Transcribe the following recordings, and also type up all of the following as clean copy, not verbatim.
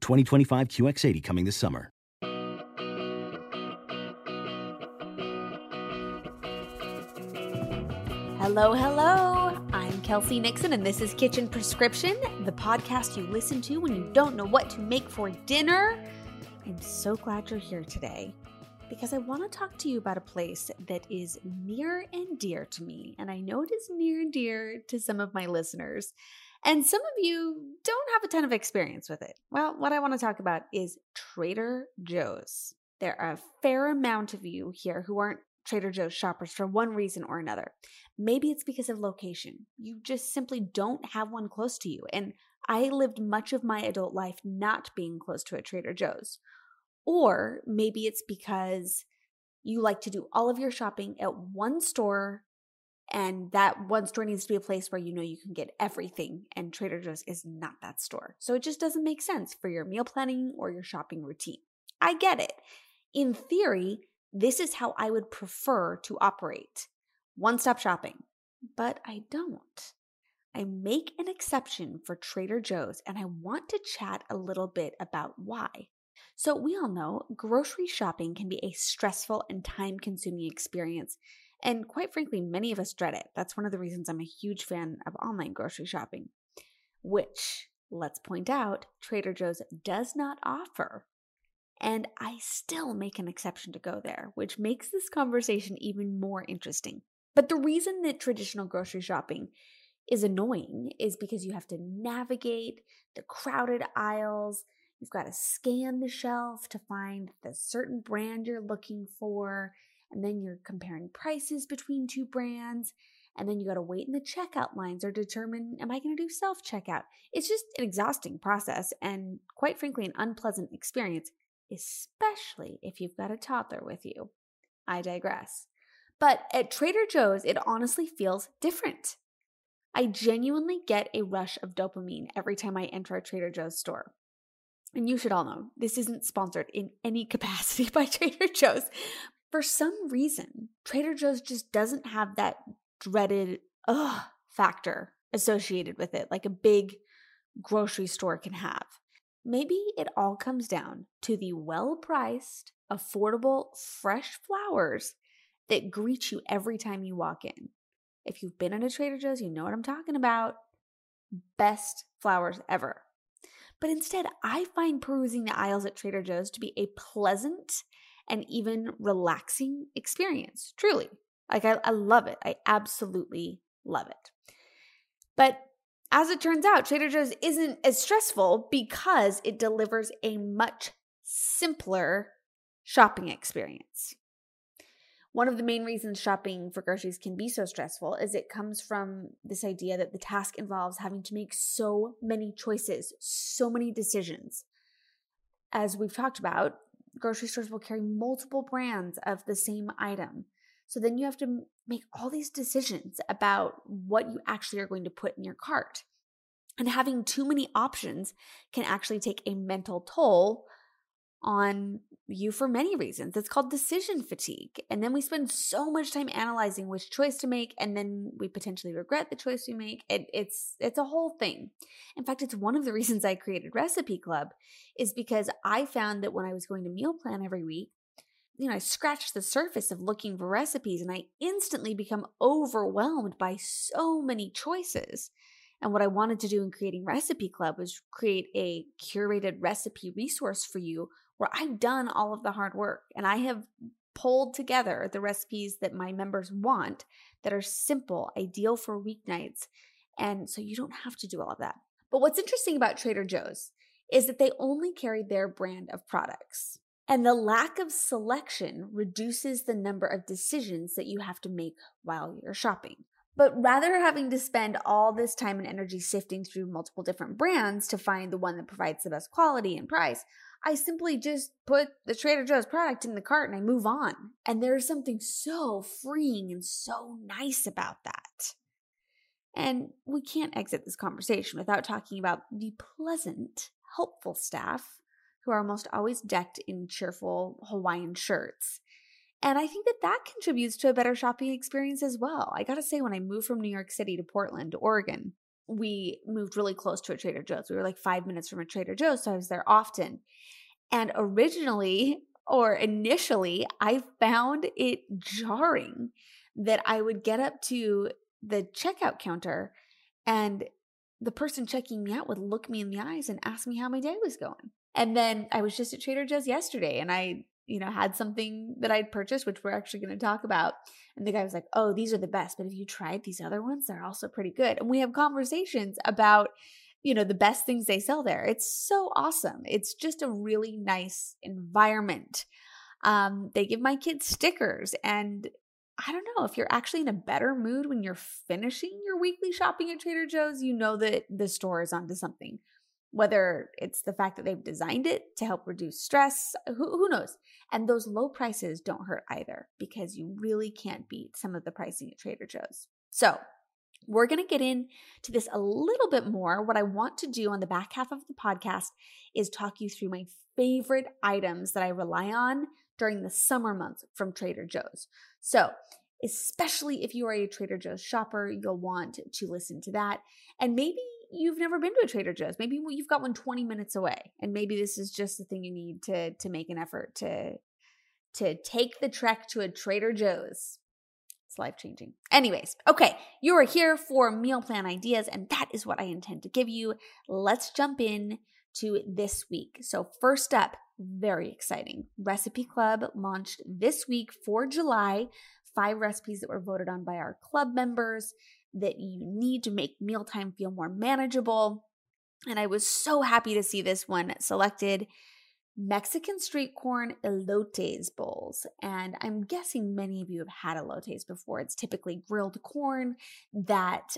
2025 QX80 coming this summer. Hello, hello. I'm Kelsey Nixon, and this is Kitchen Prescription, the podcast you listen to when you don't know what to make for dinner. I'm so glad you're here today because I want to talk to you about a place that is near and dear to me, and I know it is near and dear to some of my listeners. And some of you don't have a ton of experience with it. Well, what I want to talk about is Trader Joe's. There are a fair amount of you here who aren't Trader Joe's shoppers for one reason or another. Maybe it's because of location. You just simply don't have one close to you. And I lived much of my adult life not being close to a Trader Joe's. Or maybe it's because you like to do all of your shopping at one store, and that one store needs to be a place where you know you can get everything, and Trader Joe's is not that store. So it just doesn't make sense for your meal planning or your shopping routine. I get it. In theory, this is how I would prefer to operate, one-stop shopping, but I don't. I make an exception for Trader Joe's, and I want to chat a little bit about why. So we all know grocery shopping can be a stressful and time-consuming experience. And quite frankly, many of us dread it. That's one of the reasons I'm a huge fan of online grocery shopping, which, let's point out, Trader Joe's does not offer. And I still make an exception to go there, which makes this conversation even more interesting. But the reason that traditional grocery shopping is annoying is because you have to navigate the crowded aisles. You've got to scan the shelf to find the certain brand you're looking for. And then you're comparing prices between two brands, and then you got to wait in the checkout lines or determine, am I going to do self-checkout? It's just an exhausting process and, quite frankly, an unpleasant experience, especially if you've got a toddler with you. I digress. But at Trader Joe's, it honestly feels different. I genuinely get a rush of dopamine every time I enter a Trader Joe's store. And you should all know, this isn't sponsored in any capacity by Trader Joe's. For some reason, Trader Joe's just doesn't have that dreaded ugh factor associated with it, like a big grocery store can have. Maybe it all comes down to the well-priced, affordable, fresh flowers that greet you every time you walk in. If you've been in a Trader Joe's, you know what I'm talking about. Best flowers ever. But instead, I find perusing the aisles at Trader Joe's to be a pleasant and even relaxing experience, truly. Like, I love it. I absolutely love it. But as it turns out, Trader Joe's isn't as stressful because it delivers a much simpler shopping experience. One of the main reasons shopping for groceries can be so stressful is it comes from this idea that the task involves having to make so many choices, so many decisions. As we've talked about, grocery stores will carry multiple brands of the same item. So then you have to make all these decisions about what you actually are going to put in your cart. And having too many options can actually take a mental toll on you for many reasons. It's called decision fatigue. And then we spend so much time analyzing which choice to make, and then we potentially regret the choice we make. It's a whole thing. In fact, it's one of the reasons I created Recipe Club, is because I found that when I was going to meal plan every week, you know, I scratched the surface of looking for recipes, and I instantly become overwhelmed by so many choices. And what I wanted to do in creating Recipe Club was create a curated recipe resource for you, where I've done all of the hard work and I have pulled together the recipes that my members want, that are simple, ideal for weeknights. And so you don't have to do all of that. But what's interesting about Trader Joe's is that they only carry their brand of products. And the lack of selection reduces the number of decisions that you have to make while you're shopping. But rather having to spend all this time and energy sifting through multiple different brands to find the one that provides the best quality and price, I simply just put the Trader Joe's product in the cart and I move on. And there's something so freeing and so nice about that. And we can't exit this conversation without talking about the pleasant, helpful staff who are almost always decked in cheerful Hawaiian shirts. And I think that that contributes to a better shopping experience as well. I gotta say, when I moved from New York City to Portland, Oregon, we moved really close to a Trader Joe's. We were like 5 minutes from a Trader Joe's, so I was there often. And initially, I found it jarring that I would get up to the checkout counter and the person checking me out would look me in the eyes and ask me how my day was going. And then I was just at Trader Joe's yesterday, and I had something that I'd purchased, which we're actually going to talk about. And the guy was like, oh, these are the best, but have you tried these other ones? They're also pretty good. And we have conversations about, the best things they sell there. It's so awesome. It's just a really nice environment. They give my kids stickers. And I don't know, if you're actually in a better mood when you're finishing your weekly shopping at Trader Joe's, you know that the store is onto something. Whether it's the fact that they've designed it to help reduce stress, who knows? And those low prices don't hurt either, because you really can't beat some of the pricing at Trader Joe's. So we're going to get into this a little bit more. What I want to do on the back half of the podcast is talk you through my favorite items that I rely on during the summer months from Trader Joe's. So especially if you are a Trader Joe's shopper, you'll want to listen to that. And maybe you've never been to a Trader Joe's. Maybe you've got one 20 minutes away, and maybe this is just the thing you need to make an effort to take the trek to a Trader Joe's. It's life-changing. Anyways, okay, you are here for meal plan ideas, and that is what I intend to give you. Let's jump in to this week. So first up, very exciting. Recipe Club launched this week for July. 5 recipes that were voted on by our club members that you need to make mealtime feel more manageable. And I was so happy to see this one selected: Mexican street corn elotes bowls. And I'm guessing many of you have had elotes before. It's typically grilled corn that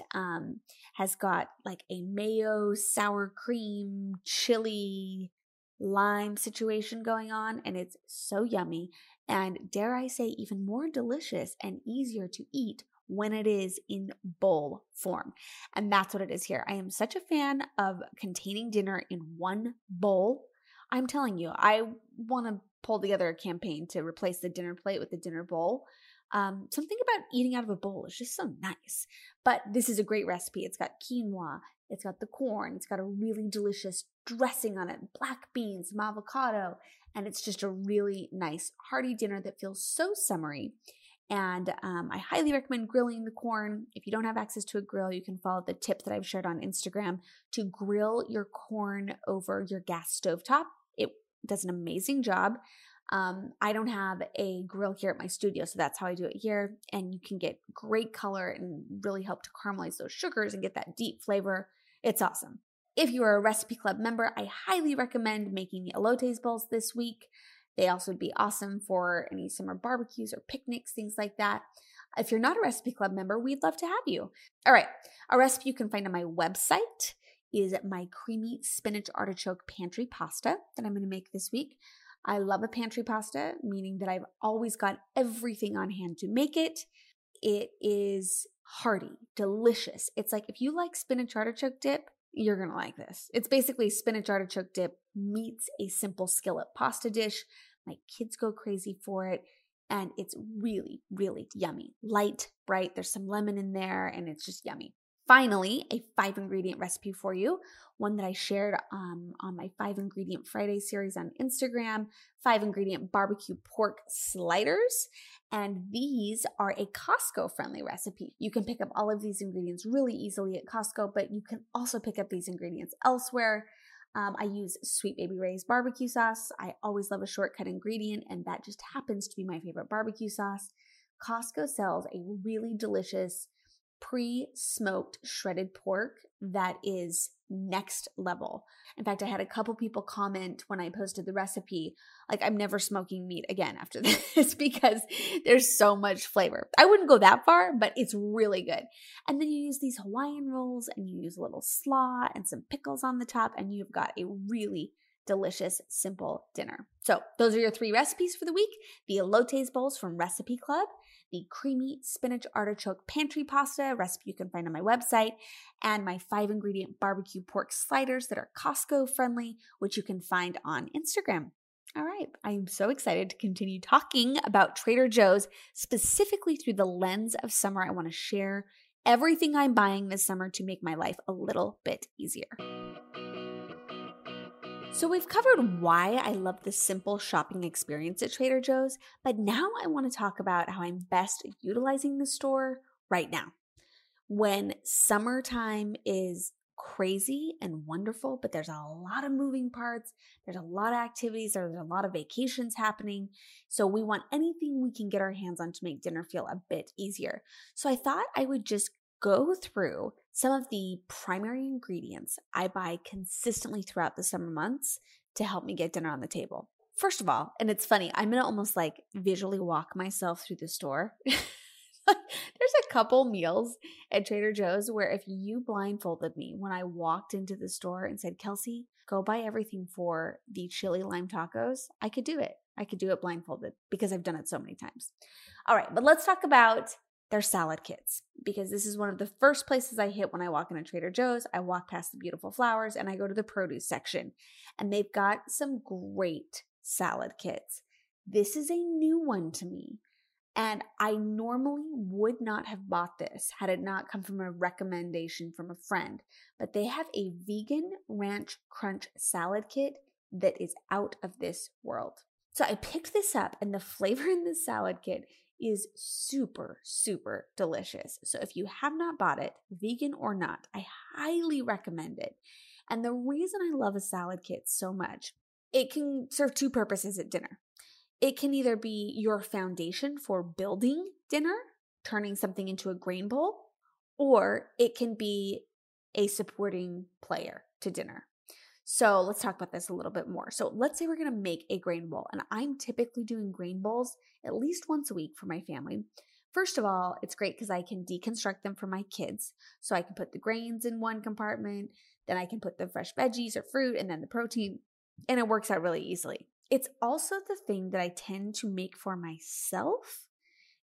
has got like a mayo, sour cream, chili, lime situation going on. And it's so yummy. And dare I say, even more delicious and easier to eat when it is in bowl form. And that's what it is here. I am such a fan of containing dinner in one bowl. I'm telling you, I want to pull together a campaign to replace the dinner plate with the dinner bowl. Something about eating out of a bowl is just so nice. But this is a great recipe. It's got quinoa, it's got the corn, it's got a really delicious dressing on it, black beans, some avocado, and it's just a really nice hearty dinner that feels so summery. And I highly recommend grilling the corn. If you don't have access to a grill, you can follow the tip that I've shared on Instagram to grill your corn over your gas stovetop. It does an amazing job. I don't have a grill here at my studio, so that's how I do it here. And you can get great color and really help to caramelize those sugars and get that deep flavor. It's awesome. If you are a Recipe Club member, I highly recommend making the elotes bowls this week. They also would be awesome for any summer barbecues or picnics, things like that. If you're not a Recipe Club member, we'd love to have you. All right, a recipe you can find on my website is my creamy spinach artichoke pantry pasta that I'm going to make this week. I love a pantry pasta, meaning that I've always got everything on hand to make it. It is hearty, delicious. It's like if you like spinach artichoke dip, You're going to like this. It's basically spinach artichoke dip meets a simple skillet pasta dish. My kids go crazy for it. And it's really, really yummy. Light, bright. There's some lemon in there and it's just yummy. Finally, a 5-ingredient recipe for you. One that I shared on my 5-ingredient Friday series on Instagram. 5-ingredient barbecue pork sliders. And these are a Costco-friendly recipe. You can pick up all of these ingredients really easily at Costco, but you can also pick up these ingredients elsewhere. I use Sweet Baby Ray's barbecue sauce. I always love a shortcut ingredient, and that just happens to be my favorite barbecue sauce. Costco sells a really delicious pre-smoked shredded pork that is next level. In fact, I had a couple people comment when I posted the recipe, like, I'm never smoking meat again after this because there's so much flavor. I wouldn't go that far, but it's really good. And then you use these Hawaiian rolls and you use a little slaw and some pickles on the top, and you've got a really delicious, simple dinner. So those are your 3 recipes for the week. The elotes bowls from Recipe Club, the creamy spinach artichoke pantry pasta recipe you can find on my website, and my 5-ingredient barbecue pork sliders that are Costco friendly, which you can find on Instagram. All right, I'm so excited to continue talking about Trader Joe's specifically through the lens of summer. I want to share everything I'm buying this summer to make my life a little bit easier. So we've covered why I love the simple shopping experience at Trader Joe's, but now I want to talk about how I'm best utilizing the store right now. When summertime is crazy and wonderful, but there's a lot of moving parts, there's a lot of activities, there's a lot of vacations happening, so we want anything we can get our hands on to make dinner feel a bit easier. So I thought I would just go through some of the primary ingredients I buy consistently throughout the summer months to help me get dinner on the table. First of all, and it's funny, I'm going to almost like visually walk myself through the store. There's a couple meals at Trader Joe's where if you blindfolded me when I walked into the store and said, Kelsey, go buy everything for the chili lime tacos, I could do it. I could do it blindfolded because I've done it so many times. All right, but let's talk about their salad kits, because this is one of the first places I hit when I walk into Trader Joe's. I walk past the beautiful flowers and I go to the produce section, and they've got some great salad kits. This is a new one to me, and I normally would not have bought this had it not come from a recommendation from a friend, but they have a vegan ranch crunch salad kit that is out of this world. So I picked this up, and the flavor in this salad kit is super, super delicious. So if you have not bought it, vegan or not, I highly recommend it. And the reason I love a salad kit so much, it can serve 2 purposes at dinner. It can either be your foundation for building dinner, turning something into a grain bowl, or it can be a supporting player to dinner. So let's talk about this a little bit more. So let's say we're going to make a grain bowl, and I'm typically doing grain bowls at least once a week for my family. First of all, it's great because I can deconstruct them for my kids. So I can put the grains in one compartment, then I can put the fresh veggies or fruit, and then the protein, and it works out really easily. It's also the thing that I tend to make for myself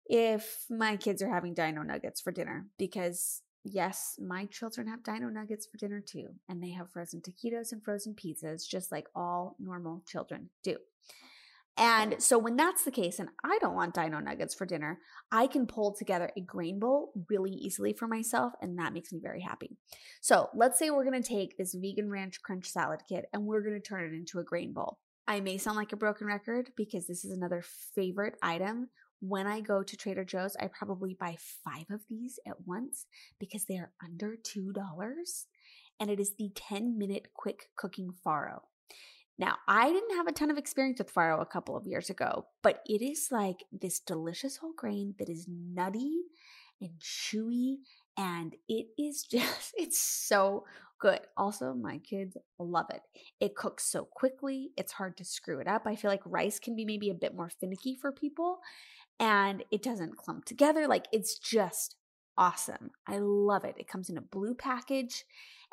if my kids are having dino nuggets for dinner, because yes, my children have dino nuggets for dinner too, and they have frozen taquitos and frozen pizzas just like all normal children do. And so when that's the case and I don't want dino nuggets for dinner, I can pull together a grain bowl really easily for myself, and that makes me very happy. So let's say we're going to take this vegan ranch crunch salad kit and we're going to turn it into a grain bowl. I may sound like a broken record because this is another favorite item. When I go to Trader Joe's, I probably buy 5 of these at once because they are under $2, and it is the 10-minute quick cooking farro. Now, I didn't have a ton of experience with farro a couple of years ago, but it is like this delicious whole grain that is nutty and chewy, and it is just, it's so good. Also, my kids love it. It cooks so quickly. It's hard to screw it up. I feel like rice can be maybe a bit more finicky for people, and it doesn't clump together. Like, it's just awesome. I love it. It comes in a blue package,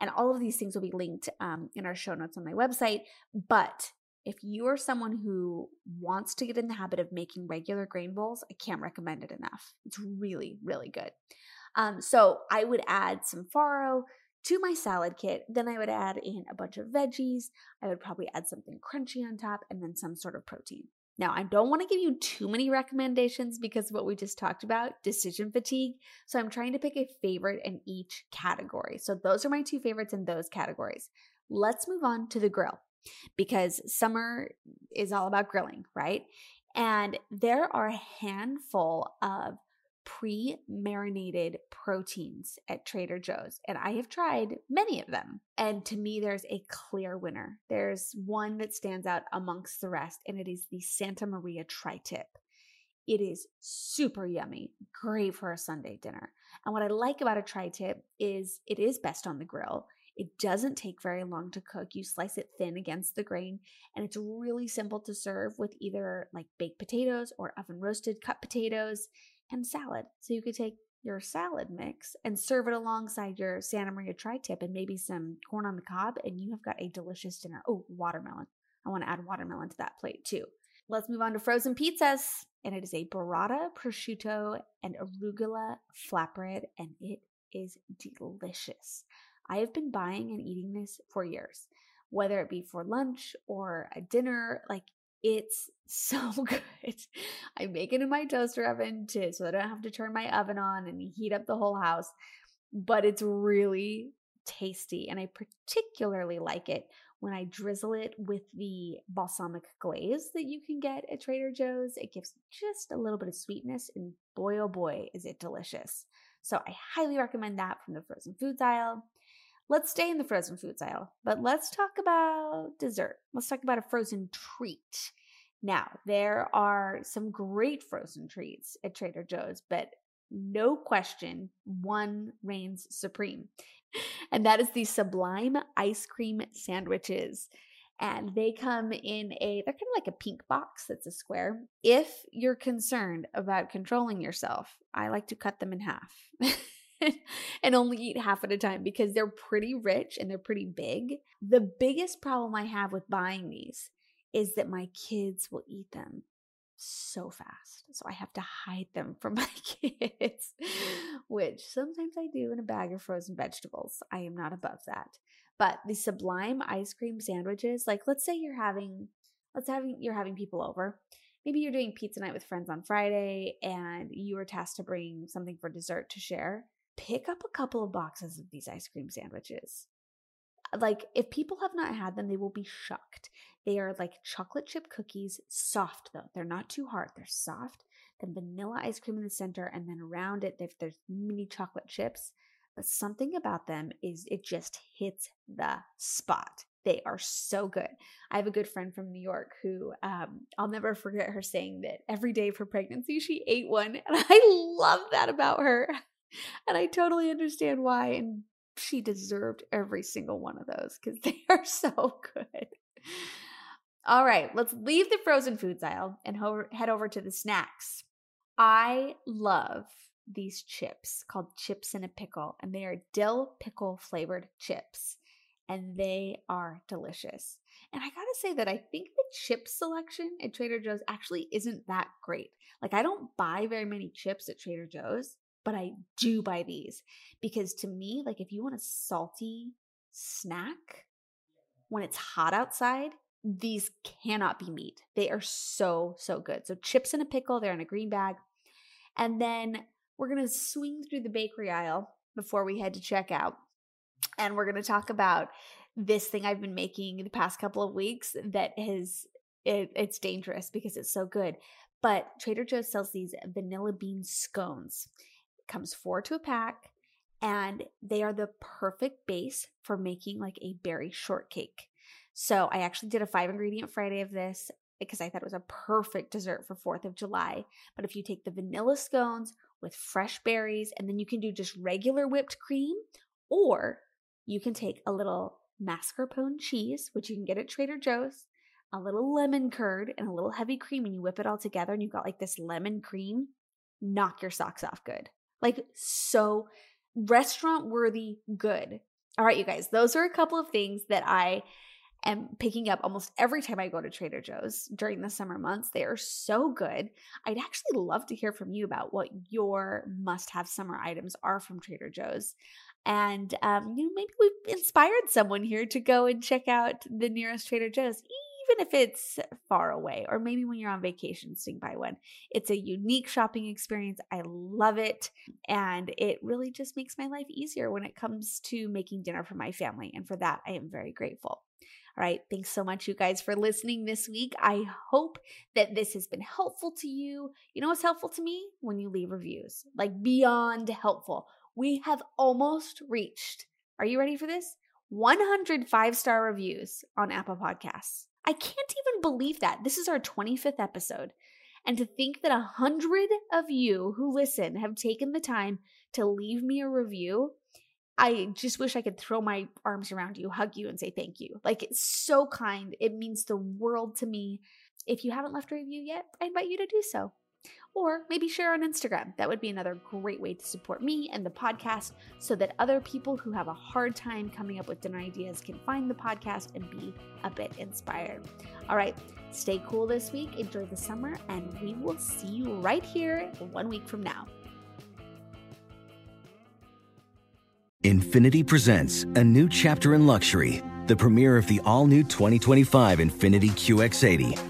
and all of these things will be linked in our show notes on my website. But if you are someone who wants to get in the habit of making regular grain bowls, I can't recommend it enough. It's really, really good. So I would add some farro to my salad kit. Then I would add in a bunch of veggies. I would probably add something crunchy on top and then some sort of protein. Now, I don't want to give you too many recommendations because of what we just talked about, decision fatigue. So I'm trying to pick a favorite in each category. So those are my two favorites in those categories. Let's move on to the grill because summer is all about grilling, right? And there are a handful of pre-marinated proteins at Trader Joe's, and I have tried many of them. And to me, there's a clear winner. There's one that stands out amongst the rest, and it is the Santa Maria tri-tip. It is super yummy, great for a Sunday dinner. And what I like about a tri-tip is it is best on the grill. It doesn't take very long to cook. You slice it thin against the grain, and it's really simple to serve with either like baked potatoes or oven roasted cut potatoes and salad. So you could take your salad mix and serve it alongside your Santa Maria tri-tip and maybe some corn on the cob, and you have got a delicious dinner. Oh, watermelon. I want to add watermelon to that plate too. Let's move on to frozen pizzas. And it is a burrata, prosciutto, and arugula flatbread, and it is delicious. I have been buying and eating this for years, whether it be for lunch or a dinner, like it's so good. I make it in my toaster oven too, so I don't have to turn my oven on and heat up the whole house, but it's really tasty. And I particularly like it when I drizzle it with the balsamic glaze that you can get at Trader Joe's. It gives just a little bit of sweetness, and boy, oh boy, is it delicious. So I highly recommend that from the frozen foods aisle. Let's stay in the frozen foods aisle, but let's talk about dessert. Let's talk about a frozen treat. Now, there are some great frozen treats at Trader Joe's, but no question, one reigns supreme, and that is the Sublime Ice Cream Sandwiches. And they come in they're kind of like a pink box that's a square. If you're concerned about controlling yourself, I like to cut them in half. And only eat half at a time because they're pretty rich and they're pretty big. The biggest problem I have with buying these is that my kids will eat them so fast. So I have to hide them from my kids, which sometimes I do in a bag of frozen vegetables. I am not above that. But the Sublime Ice Cream Sandwiches, like let's say you're having people over. Maybe you're doing pizza night with friends on Friday and you are tasked to bring something for dessert to share. Pick up a couple of boxes of these ice cream sandwiches. Like if people have not had them, they will be shocked. They are like chocolate chip cookies, soft though. They're not too hard. They're soft. Then vanilla ice cream in the center, and then around it, there's mini chocolate chips. But something about them is it just hits the spot. They are so good. I have a good friend from New York who I'll never forget her saying that every day of her pregnancy, she ate one. And I love that about her. And I totally understand why. And she deserved every single one of those because they are so good. All right, let's leave the frozen foods aisle and head over to the snacks. I love these chips called Chips in a Pickle, and they are dill pickle flavored chips. And they are delicious. And I gotta say that I think the chip selection at Trader Joe's actually isn't that great. Like I don't buy very many chips at Trader Joe's, but I do buy these because to me, like if you want a salty snack when it's hot outside, these cannot be beat. They are so, so good. So Chips in a Pickle, they're in a green bag. And then we're gonna swing through the bakery aisle before we head to checkout. And we're going to talk about this thing I've been making the past couple of weeks that it's dangerous because it's so good. But Trader Joe's sells these vanilla bean scones. It comes 4 to a pack, and they are the perfect base for making like a berry shortcake. So I actually did a 5-ingredient Friday of this because I thought it was a perfect dessert for 4th of July. But if you take the vanilla scones with fresh berries, and then you can do just regular whipped cream, or you can take a little mascarpone cheese, which you can get at Trader Joe's, a little lemon curd, and a little heavy cream, and you whip it all together, and you've got like this lemon cream. Knock your socks off good. Like so restaurant-worthy good. All right, you guys, those are a couple of things that I am picking up almost every time I go to Trader Joe's during the summer months. They are so good. I'd actually love to hear from you about what your must-have summer items are from Trader Joe's. And maybe we've inspired someone here to go and check out the nearest Trader Joe's, even if it's far away, or maybe when you're on vacation, swing by one. It's a unique shopping experience. I love it. And it really just makes my life easier when it comes to making dinner for my family. And for that, I am very grateful. All right. Thanks so much, you guys, for listening this week. I hope that this has been helpful to you. You know what's helpful to me? When you leave reviews, like beyond helpful. We have almost reached, are you ready for this? 100 five-star reviews on Apple Podcasts. I can't even believe that. This is our 25th episode. And to think that 100 of you who listen have taken the time to leave me a review, I just wish I could throw my arms around you, hug you, and say thank you. Like, it's so kind. It means the world to me. If you haven't left a review yet, I invite you to do so. Or maybe share on Instagram. That would be another great way to support me and the podcast so that other people who have a hard time coming up with dinner ideas can find the podcast and be a bit inspired. All right, stay cool this week. Enjoy the summer, and we will see you right here 1 week from now. Infinity presents a new chapter in luxury. The premiere of the all-new 2025 Infinity QX80.